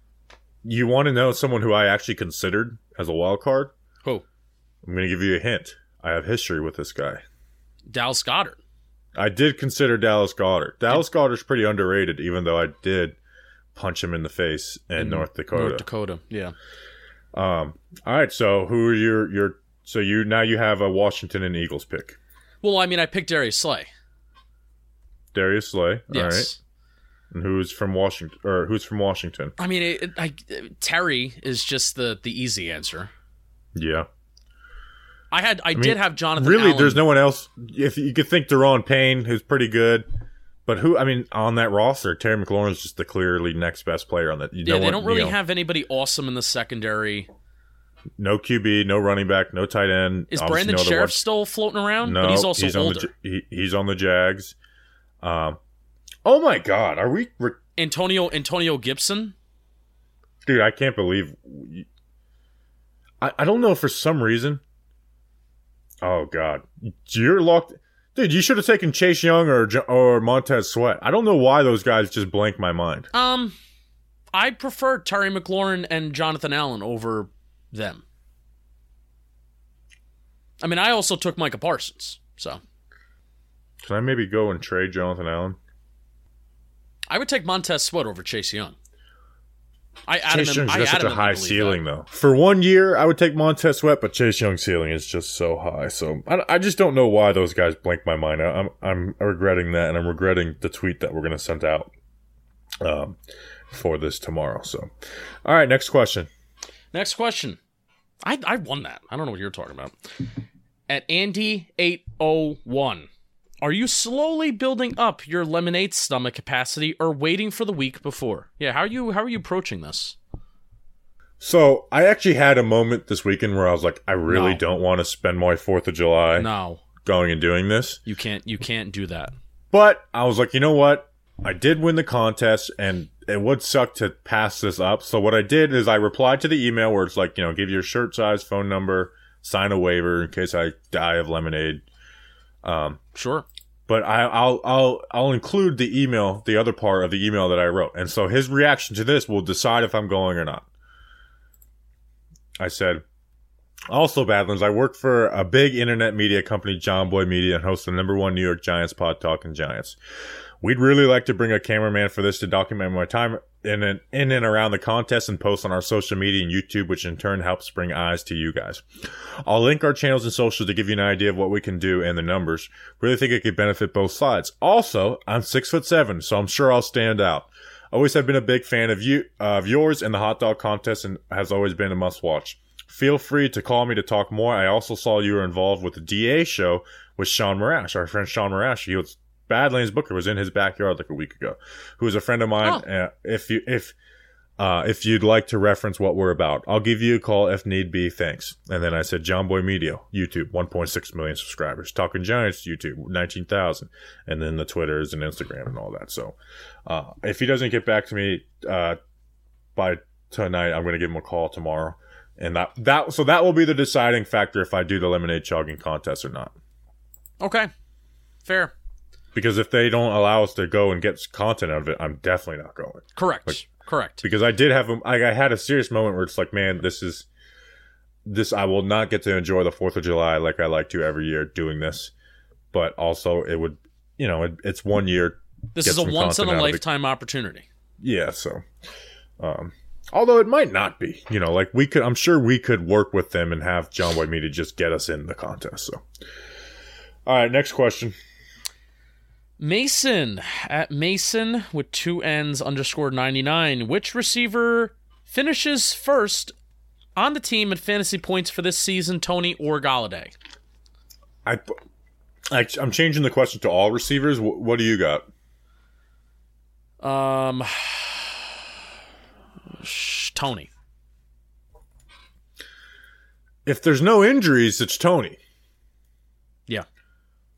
you want to know someone who I actually considered as a wild card? Who? I'm going to give you a hint. I have history with this guy. Dallas Goedert. I did consider Dallas Goedert. Dallas Goedert's pretty underrated, even though I did punch him in the face in North Dakota. North Dakota, yeah. All right, so who are your so you now you have a Washington and Eagles pick. Well, I mean, I picked Darius Slay. Darius Slay, yes. All right. And who's from Washington? Or who's from Washington? I mean, Terry is just the easy answer. Yeah. I did have Jonathan Allen. Really, there's no one else. If you could think Daron Payne, who's pretty good. But who, I mean, on that roster, Terry McLaurin's just the clearly next best player on that. They don't really have anybody awesome in the secondary. No QB, no running back, no tight end. Is Brandon Sheriff still floating around? No, but he's older. He's on the Jags. Oh, my God. Are we... Antonio Gibson? Dude, I can't believe... I don't know for some reason... Oh, God. You're locked... Dude, you should have taken Chase Young or Montez Sweat. I don't know why those guys just blank my mind. I prefer Terry McLaurin and Jonathan Allen over them. I mean, I also took Micah Parsons, so... Can I maybe go and trade Jonathan Allen? I would take Montez Sweat over Chase Young. Chase Young's got such a high ceiling, though. For 1 year, I would take Montez Sweat, but Chase Young's ceiling is just so high. So I just don't know why those guys blanked my mind. I'm regretting that, and I'm regretting the tweet that we're going to send out for this tomorrow. So, all right, next question. Next question. I won that. I don't know what you're talking about. At Andy801. Are you slowly building up your lemonade stomach capacity or waiting for the week before? Yeah, how are you approaching this? So, I actually had a moment this weekend where I was like, I really don't want to spend my 4th of July going and doing this. You can't do that. But I was like, you know what? I did win the contest and it would suck to pass this up. So what I did is I replied to the email where it's like, you know, give your shirt size, phone number, sign a waiver in case I die of lemonade. Sure. But I'll include the email, the other part of the email that I wrote. And so his reaction to this will decide if I'm going or not. I said, also, Badlands, I work for a big internet media company, John Boy Media, and host the #1 New York Giants pod, Talking Giants. We'd really like to bring a cameraman for this to document my time in and around the contest and post on our social media and YouTube, which in turn helps bring eyes to you guys. I'll link our channels and socials to give you an idea of what we can do and the numbers. Really think it could benefit both sides. Also, I'm 6'7", so I'm sure I'll stand out. Always have been a big fan of you, of yours, and the hot dog contest, and has always been a must watch. Feel free to call me to talk more. I also saw you were involved with the DA show with Sean Marash, our friend Sean Marash. He was Badlands Booker was in his backyard like a week ago, who is a friend of mine. Oh. If you'd like to reference what we're about, I'll give you a call if need be. Thanks. And then I said, John Boy Media, YouTube, 1.6 million subscribers. Talking Giants, YouTube, 19,000. And then the Twitters and Instagram and all that. So if he doesn't get back to me by tonight, I'm going to give him a call tomorrow. And that will be the deciding factor if I do the lemonade chugging contest or not. Okay. Fair. Because if they don't allow us to go and get content out of it, I'm definitely not going. Correct. Like, correct. Because I did have I had a serious moment where it's like, man, this I will not get to enjoy the 4th of July like I like to every year doing this. But also it would, you know, it's 1 year. This is a once in a lifetime opportunity. Yeah. So, Although it might not be, you know, like we could, I'm sure we could work with them and have John Boy Media just get us in the contest. So, all right, next question. Mason at Mason with 2Ns_99. Which receiver finishes first on the team at fantasy points for this season, Toney or Golladay? I'm changing the question to all receivers. What do you got? Toney. If there's no injuries, it's Toney. Yeah.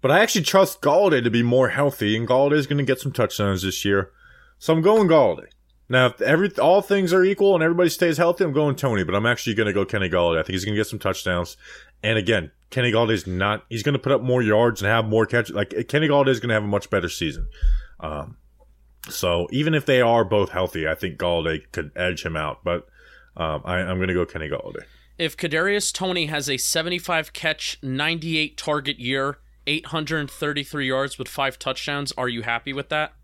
But I actually trust Golladay to be more healthy, and Galladay's going to get some touchdowns this year. So I'm going Golladay. Now, if all things are equal and everybody stays healthy, I'm going Toney, but I'm actually going to go Kenny Golladay. I think he's going to get some touchdowns. And again, Kenny Galladay's not – he's going to put up more yards and have more catches. Like, Kenny Galladay's going to have a much better season. So even if they are both healthy, I think Golladay could edge him out. But I'm going to go Kenny Golladay. If Kadarius Toney has a 75-catch, 98-target year, 833 yards with 5 touchdowns, are you happy with that?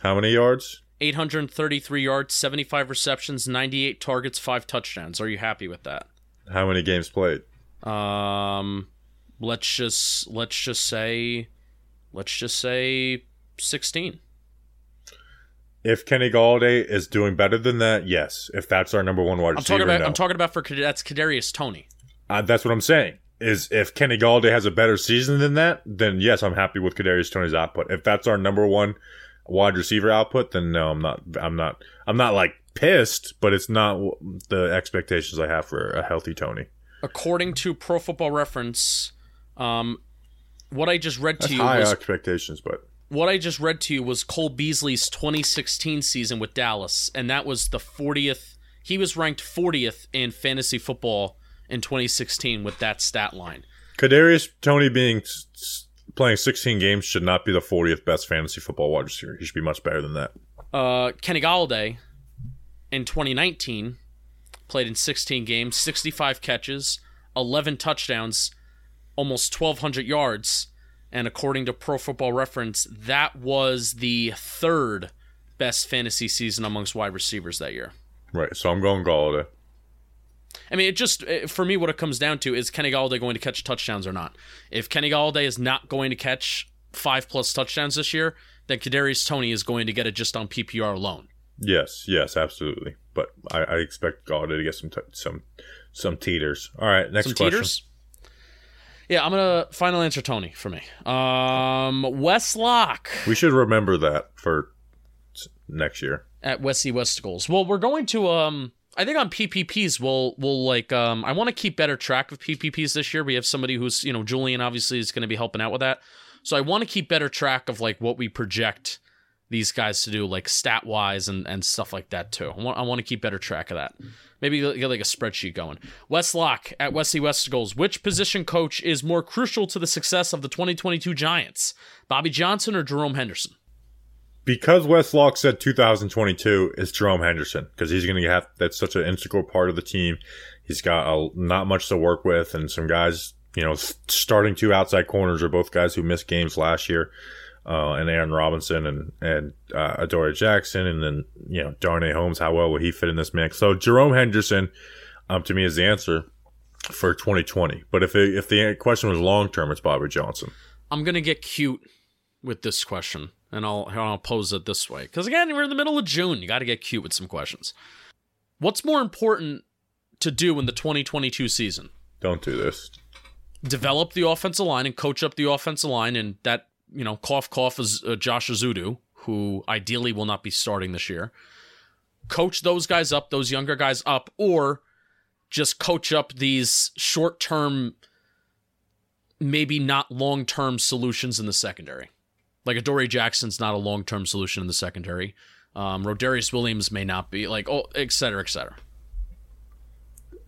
How many yards? 833 yards, 75 receptions, 98 targets, 5 touchdowns. Are you happy with that? How many games played? Let's just say 16. If Kenny Golladay is doing better than that, yes. If that's our number one wide receiver, no. I'm talking about that's Kadarius Toney. That's what I'm saying. Is if Kenny Golladay has a better season than that, then yes, I'm happy with Kadarius Toney's output. If that's our number one wide receiver output, then no, I'm not like pissed, but it's not the expectations I have for a healthy Toney. According to Pro Football Reference, what I just read to you was high expectations, but. What I just read to you was Cole Beasley's 2016 season with Dallas, and that was the 40th. He was ranked 40th in fantasy football in 2016 with that stat line. Kadarius Toney playing 16 games should not be the 40th best fantasy football wide receiver. He should be much better than that. Kenny Golladay in 2019 played in 16 games, 65 catches, 11 touchdowns, almost 1,200 yards. And according to Pro Football Reference, that was the 3rd best fantasy season amongst wide receivers that year. Right, so I'm going Golladay. I mean, for me, what it comes down to is Kenny Golladay going to catch touchdowns or not. If Kenny Golladay is not going to catch 5+ touchdowns this year, then Kadarius Toney is going to get it just on PPR alone. Yes, absolutely. But I expect Golladay to get some teeters. All right, next question. Teeters? Yeah, I'm going to final answer Toney for me. Wes Locke. We should remember that for next year. At Wesley Westicles. Well, we're going to, I think on PPPs, we'll I want to keep better track of PPPs this year. We have somebody who's, you know, Julian obviously is going to be helping out with that. So I want to keep better track of like what we project these guys to do, like stat wise and stuff like that too. I want to keep better track of that. Maybe get like a spreadsheet going. Wes Locke at Wesley Westicles. Which position coach is more crucial to the success of the 2022 Giants? Bobby Johnson or Jerome Henderson? Because Wes Locke said 2022, it's Jerome Henderson because he's going to have that's such an integral part of the team. He's got not much to work with, and some guys, you know, starting two outside corners are both guys who missed games last year. And Aaron Robinson and Adoree Jackson, and then, you know, Darnay Holmes, how well will he fit in this mix? So Jerome Henderson, to me, is the answer for 2020. But if the question was long-term, it's Bobby Johnson. I'm going to get cute with this question, and I'll pose it this way. Because, again, we're in the middle of June. You got to get cute with some questions. What's more important to do in the 2022 season? Don't do this. Develop the offensive line and coach up the offensive line, and that, you know, cough, cough is Josh Azudu, who ideally will not be starting this year. Coach those guys up, those younger guys up, or just coach up these short-term, maybe not long-term solutions in the secondary. Like Adoree Jackson's not a long-term solution in the secondary. Rodarius Williams may not be, like, oh, et cetera, et cetera.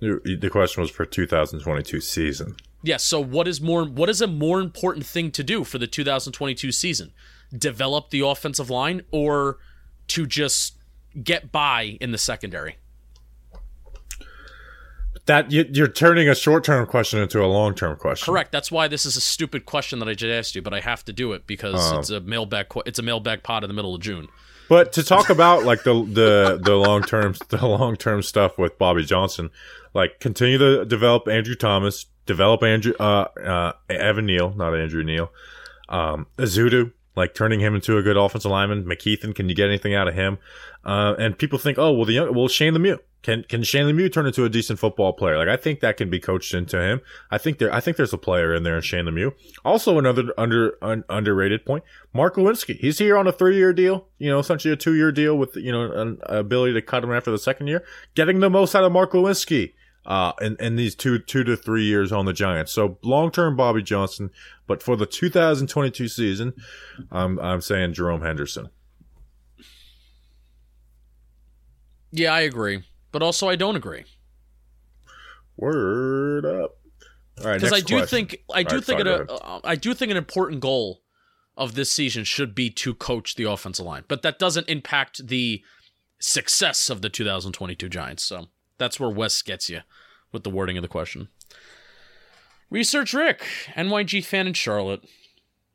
The question was for 2022 season. Yes, so what is a more important thing to do for the 2022 season? Develop the offensive line or to just get by in the secondary? That you're turning a short-term question into a long-term question. Correct. That's why this is a stupid question that I just asked you, but I have to do it because it's a mailbag pod in the middle of June. But to talk about like the long term stuff with Bobby Johnson, like continue to develop Andrew Thomas, develop Evan Neal, not Andrew Neal, Azudu, like turning him into a good offensive lineman. McKeithen, can you get anything out of him? And people think, oh well, Shane Lemieux can Shane Lemieux turn into a decent football player? Like I think that can be coached into him. I think there's a player in there in Shane Lemieux. Also another underrated point, Mark Lewinsky. He's here on a 3-year deal, essentially a 2-year deal with an ability to cut him after the second year. Getting the most out of Mark Lewinsky in these two to 3 years on the Giants. So long-term Bobby Johnson, but for the 2022 season, I'm saying Jerome Henderson. Yeah, I agree. But also, I don't agree. Word up! All right, because I do think an important goal of this season should be to coach the offensive line, but that doesn't impact the success of the 2022 Giants. So that's where Wes gets you with the wording of the question. Research Rick, NYG fan in Charlotte.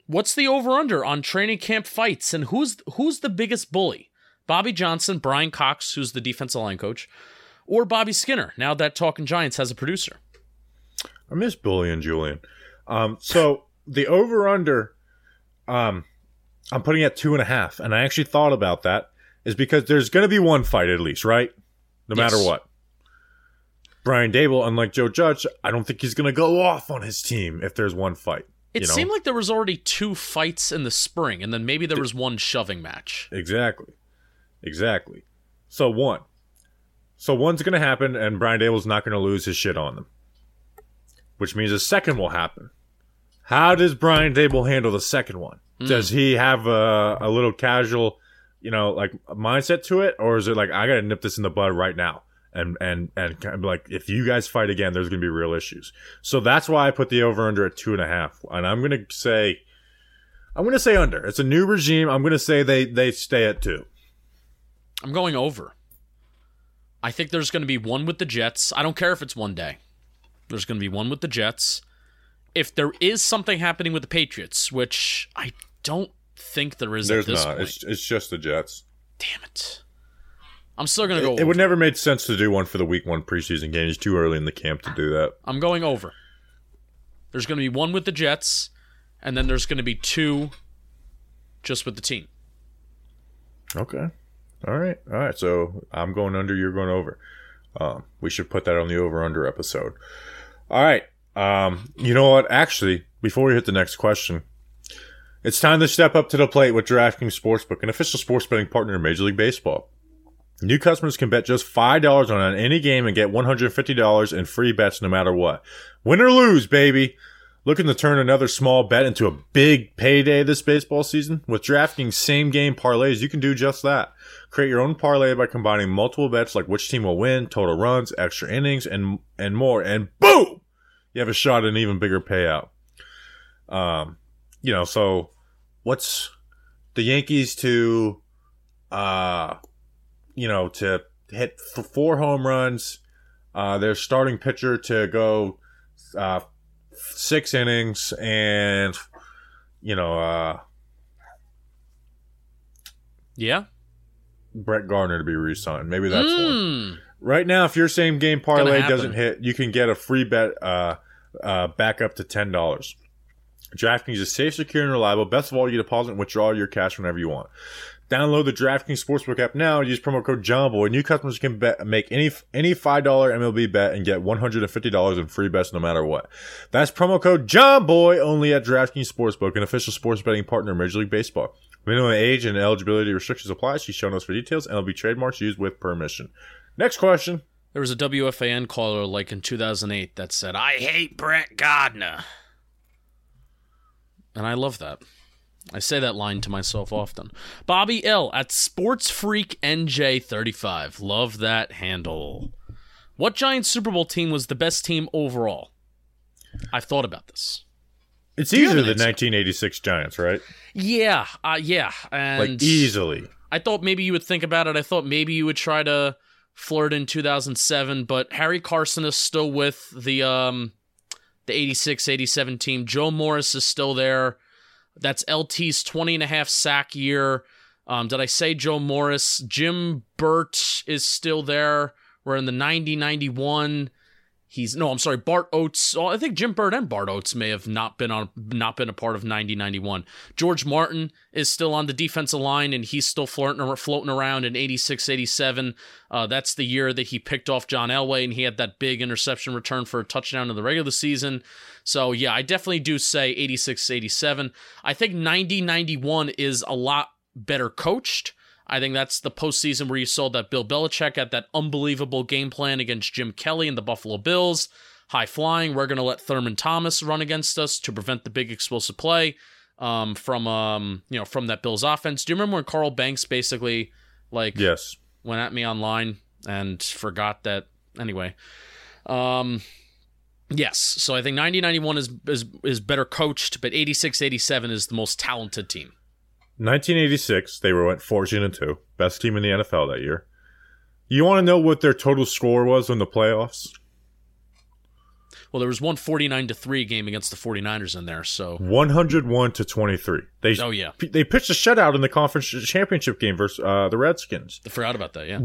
What's the over/under on training camp fights, and who's the biggest bully? Bobby Johnson, Brian Cox, who's the defensive line coach, or Bobby Skinner, now that Talkin' Giants has a producer. I miss Billy and Julian. So the over-under, I'm putting at 2.5, and I actually thought about that, is because there's going to be one fight at least, right? No matter what. Brian Daboll, unlike Joe Judge, I don't think he's going to go off on his team if there's one fight. It seemed like there was already 2 fights in the spring, and then maybe there was one shoving match. Exactly. So one's going to happen, and Brian Daboll's not going to lose his shit on them. Which means a second will happen. How does Brian Daboll handle the second one? Does he have a little casual, mindset to it? Or is it like, I got to nip this in the bud right now? And like, if you guys fight again, there's going to be real issues. So that's why I put the over-under at 2.5. And I'm going to say under. It's a new regime. I'm going to say they stay at 2. I'm going over. I think there's going to be one with the Jets. I don't care if it's one day. There's going to be one with the Jets. If there is something happening with the Patriots, which I don't think there is at this point. There's not. It's just the Jets. Damn it. I'm still going to go over. It would never make sense to do one for the Week 1 preseason game. It's too early in the camp to do that. I'm going over. There's going to be one with the Jets, and then there's going to be 2 just with the team. Okay. All right. So I'm going under. You're going over. We should put that on the over/under episode. All right. You know what? Actually, before we hit the next question, it's time to step up to the plate with DraftKings Sportsbook, an official sports betting partner of Major League Baseball. New customers can bet just $5 on any game and get $150 in free bets no matter what. Win or lose, baby. Looking to turn another small bet into a big payday this baseball season? With DraftKings same-game parlays, you can do just that. Create your own parlay by combining multiple bets like which team will win, total runs, extra innings, and more. And boom! You have a shot at an even bigger payout. So what's the Yankees to, to hit 4 home runs, their starting pitcher to go 6 innings, and Brett Gardner to be re-signed. Maybe that's one. Right now, if your same game parlay doesn't hit, you can get a free bet back up to $10. DraftKings is safe, secure, and reliable. Best of all, you deposit and withdraw your cash whenever you want. Download the DraftKings Sportsbook app now. Use promo code JOHNBOY. New customers can make any $5 MLB bet and get $150 in free bets no matter what. That's promo code JOHNBOY only at DraftKings Sportsbook, an official sports betting partner of Major League Baseball. Minimum age and eligibility restrictions apply. See show notes for details. MLB trademarks used with permission. Next question. There was a WFAN caller like in 2008 that said, "I hate Brett Gardner." And I love that. I say that line to myself often. Bobby L at SportsFreakNJ35. Love that handle. What Giants Super Bowl team was the best team overall? I've thought about this. It's easily the 1986 Giants, right? Yeah. And like easily. I thought maybe you would think about it. I thought maybe you would try to flirt in 2007, but Harry Carson is still with the 86-87 team. Joe Morris is still there. That's LT's 20.5 sack year. Did I say Joe Morris? Jim Burt is still there. We're in the 90-91. Bart Oates. Oh, I think Jim Burt and Bart Oates may have not been a part of 90-91. George Martin is still on the defensive line, and he's still floating around in 86-87. That's the year that he picked off John Elway, and he had that big interception return for a touchdown in the regular season. So, yeah, I definitely do say 86-87. I think 90-91 is a lot better coached. I think that's the postseason where you saw that Bill Belichick had that unbelievable game plan against Jim Kelly and the Buffalo Bills. High flying. We're going to let Thurman Thomas run against us to prevent the big explosive play from that Bills offense. Do you remember when Carl Banks basically went at me online and forgot that? Anyway, yes. So I think 90-91 is better coached, but 86-87 is the most talented team. 1986, they went 14-2, best team in the NFL that year. You want to know what their total score was in the playoffs? Well, there was one 49-3 game against the 49ers in there, so 101-23. They pitched a shutout in the conference championship game versus the Redskins. I forgot about that. Yeah,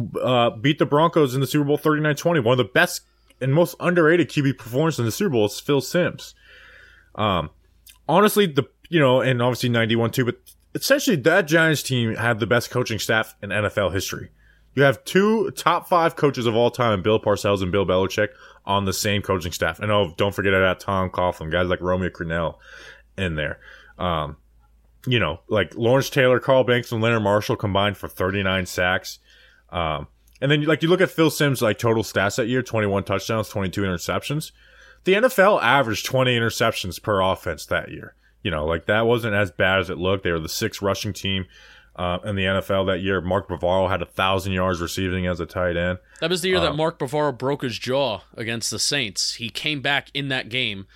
beat the Broncos in the Super Bowl 39-20. One of the best and most underrated QB performances in the Super Bowl is Phil Simms. Honestly, and obviously 91 too, but essentially, that Giants team had the best coaching staff in NFL history. You have two top five coaches of all time, Bill Parcells and Bill Belichick, on the same coaching staff. And don't forget about Tom Coughlin, guys like Romeo Crennel in there. Lawrence Taylor, Carl Banks, and Leonard Marshall combined for 39 sacks. And then, you look at Phil Simms' total stats that year: 21 touchdowns, 22 interceptions. The NFL averaged 20 interceptions per offense that year. That wasn't as bad as it looked. They were the sixth rushing team in the NFL that year. Mark Bavaro had 1,000 yards receiving as a tight end. That was the year that Mark Bavaro broke his jaw against the Saints. He came back in that game.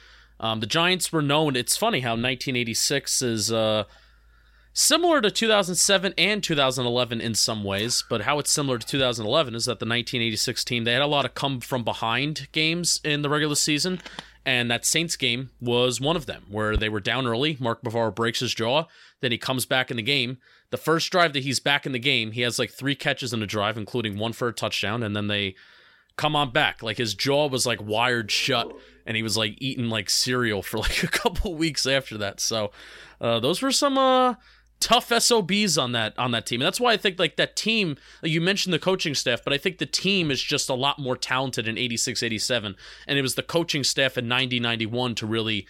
The Giants were known. It's funny how 1986 is similar to 2007 and 2011 in some ways, but how it's similar to 2011 is that the 1986 team, they had a lot of come-from-behind games in the regular season. And that Saints game was one of them, where they were down early. Mark Bavaro breaks his jaw. Then he comes back in the game. The first drive that he's back in the game, he has 3 catches in a drive, including one for a touchdown. And then they come on back. His jaw was wired shut, and he was eating cereal for a couple weeks after that. So those were some tough SOBs on that team. And that's why I think that team, you mentioned the coaching staff, but I think the team is just a lot more talented in 86-87, and it was the coaching staff in 90-91 to really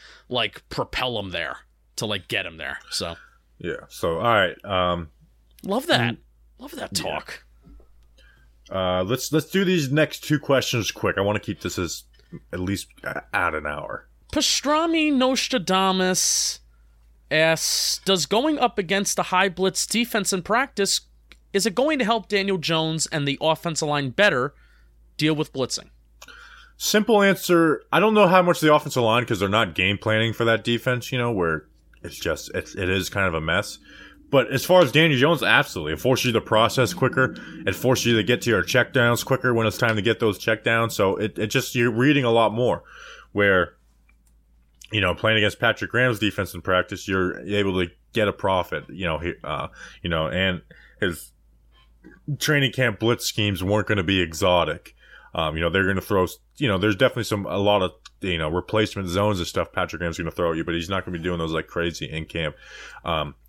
propel them there, to get them there. So yeah. So all right. Love that talk. Yeah. Let's do these next two questions quick. I want to keep this as at least at an hour. Pastrami Nostradamus asks, does going up against the high blitz defense in practice, is it going to help Daniel Jones and the offensive line better deal with blitzing? Simple answer, I don't know how much the offensive line, because they're not game planning for that defense, where it is kind of a mess. But as far as Daniel Jones, absolutely. It forces you to process quicker. It forces you to get to your checkdowns quicker when it's time to get those checkdowns. So you're reading a lot more, where playing against Patrick Graham's defense in practice, you're able to get a profit. And his training camp blitz schemes weren't going to be exotic. They're going to throw. There's definitely a lot of replacement zones and stuff Patrick Graham's going to throw at you, but he's not going to be doing those like crazy in camp.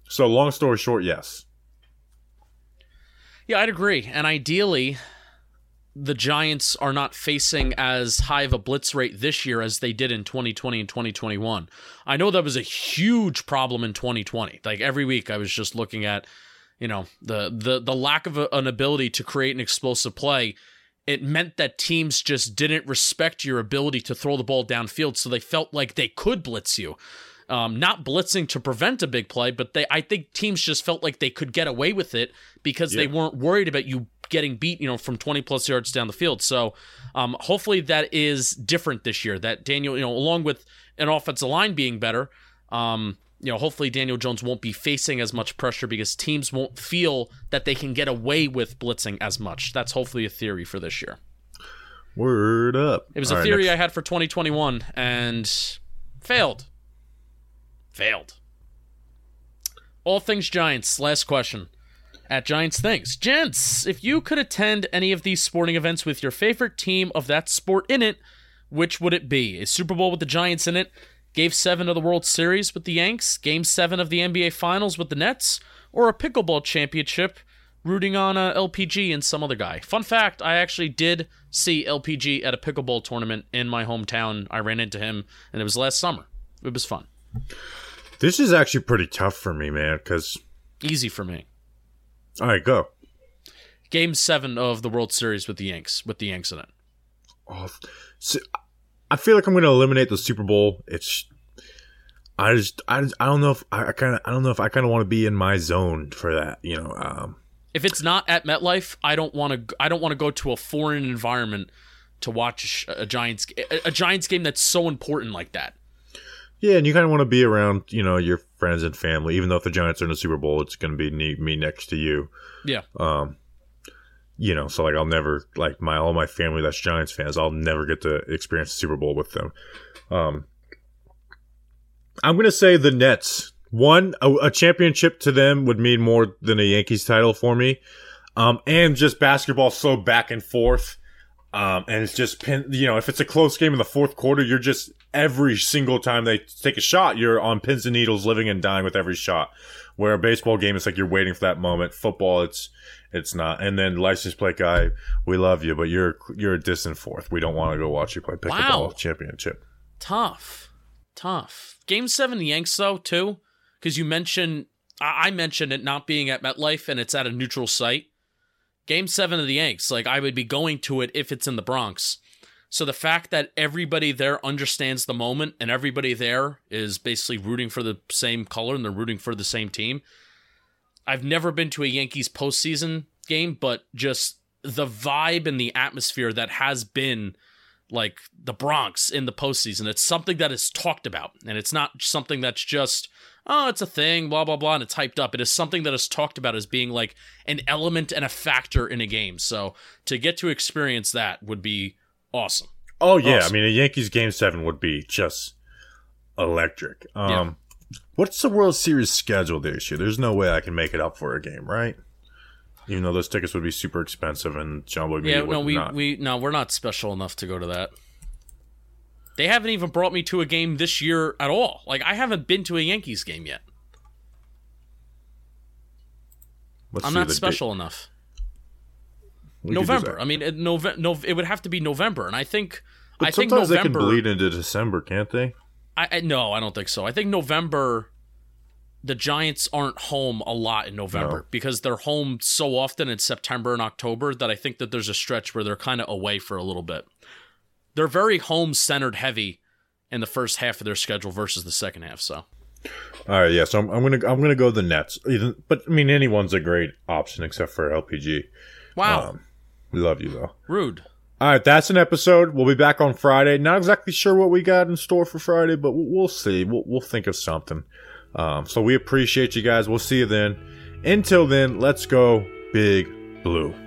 So long story short, yes. Yeah, I'd agree, and ideally, the Giants are not facing as high of a blitz rate this year as they did in 2020 and 2021. I know that was a huge problem in 2020. Every week I was just looking at, the lack of an ability to create an explosive play. It meant that teams just didn't respect your ability to throw the ball downfield, so they felt like they could blitz you. Not blitzing to prevent a big play, but I think teams just felt like they could get away with it because they weren't worried about you getting beat, from 20 plus yards down the field. So hopefully that is different this year, that Daniel, along with an offensive line being better, hopefully Daniel Jones won't be facing as much pressure because teams won't feel that they can get away with blitzing as much. That's hopefully a theory for this year. Word up. It was a theory I had for 2021 and failed. All things Giants. Last question. at Giants Things. Gents, if you could attend any of these sporting events with your favorite team of that sport in it, which would it be? A Super Bowl with the Giants in it, Game 7 of the World Series with the Yanks, Game 7 of the NBA Finals with the Nets, or a pickleball championship rooting on LPG and some other guy? Fun fact, I actually did see LPG at a pickleball tournament in my hometown. I ran into him, and it was last summer. It was fun. This is actually pretty tough for me, man, because... Easy for me. All right, go. Game 7 of the World Series with the Yanks in it. Oh, so I feel like I'm going to eliminate the Super Bowl. It's, I don't know if I kind of want to be in my zone for that. You know, if it's not at MetLife, I don't want to go to a foreign environment to watch a Giants game that's so important like that. Yeah, and you kind of want to be around, you know, your friends and family. Even though if the Giants are in the Super Bowl, it's going to be me next to you. Yeah. You know, so like I'll never like all my family that's Giants fans. I'll never get to experience the Super Bowl with them. I'm going to say the Nets. One, a championship to them would mean more than a Yankees title for me, and just basketball so back and forth. And it's just, you know, if it's a close game in the fourth quarter, you're just, every single time they take a shot, you're on pins and needles, living and dying with every shot. Where a baseball game, it's like you're waiting for that moment. Football, it's not. And then license plate guy, we love you, but you're a distant fourth. We don't want to go watch you play pickleball championship. Tough. Game 7 Yanks, though, too, because you mentioned, I mentioned it not being at MetLife and it's at a neutral site. Game 7 of the Yanks, like, I would be going to it if it's in the Bronx. So the fact that everybody there understands the moment and everybody there is basically rooting for the same color and they're rooting for the same team. I've never been to a Yankees postseason game, but just the vibe and the atmosphere that has been like the Bronx in the postseason, it's something that is talked about. And it's not something that's just... oh, it's a thing, blah, blah, blah, and it's hyped up. It is something that is talked about as being like an element and a factor in a game. So to get to experience that would be awesome. Oh, yeah. Awesome. I mean, a Yankees Game 7 would be just electric. What's the World Series schedule this year? There's no way I can make it up for a game, right? Even though those tickets would be super expensive and John Boyd Media would not. No, we're not special enough to go to that. They haven't even brought me to a game this year at all. Like, I haven't been to a Yankees game yet. I'm not special enough. November. I mean, it would have to be November, and I think November. Sometimes they can bleed into December, can't they? No, I don't think so. I think November, the Giants aren't home a lot in November because they're home so often in September and October that I think that there's a stretch where they're kind of away for a little bit. They're very home-centered heavy in the first half of their schedule versus the second half. So, all right, yeah. So I'm gonna go the Nets, but I mean anyone's a great option except for LPG. Wow, we love you though. Rude. All right, that's an episode. We'll be back on Friday. Not exactly sure what we got in store for Friday, but we'll see. We'll think of something. So we appreciate you guys. We'll see you then. Until then, let's go Big Blue.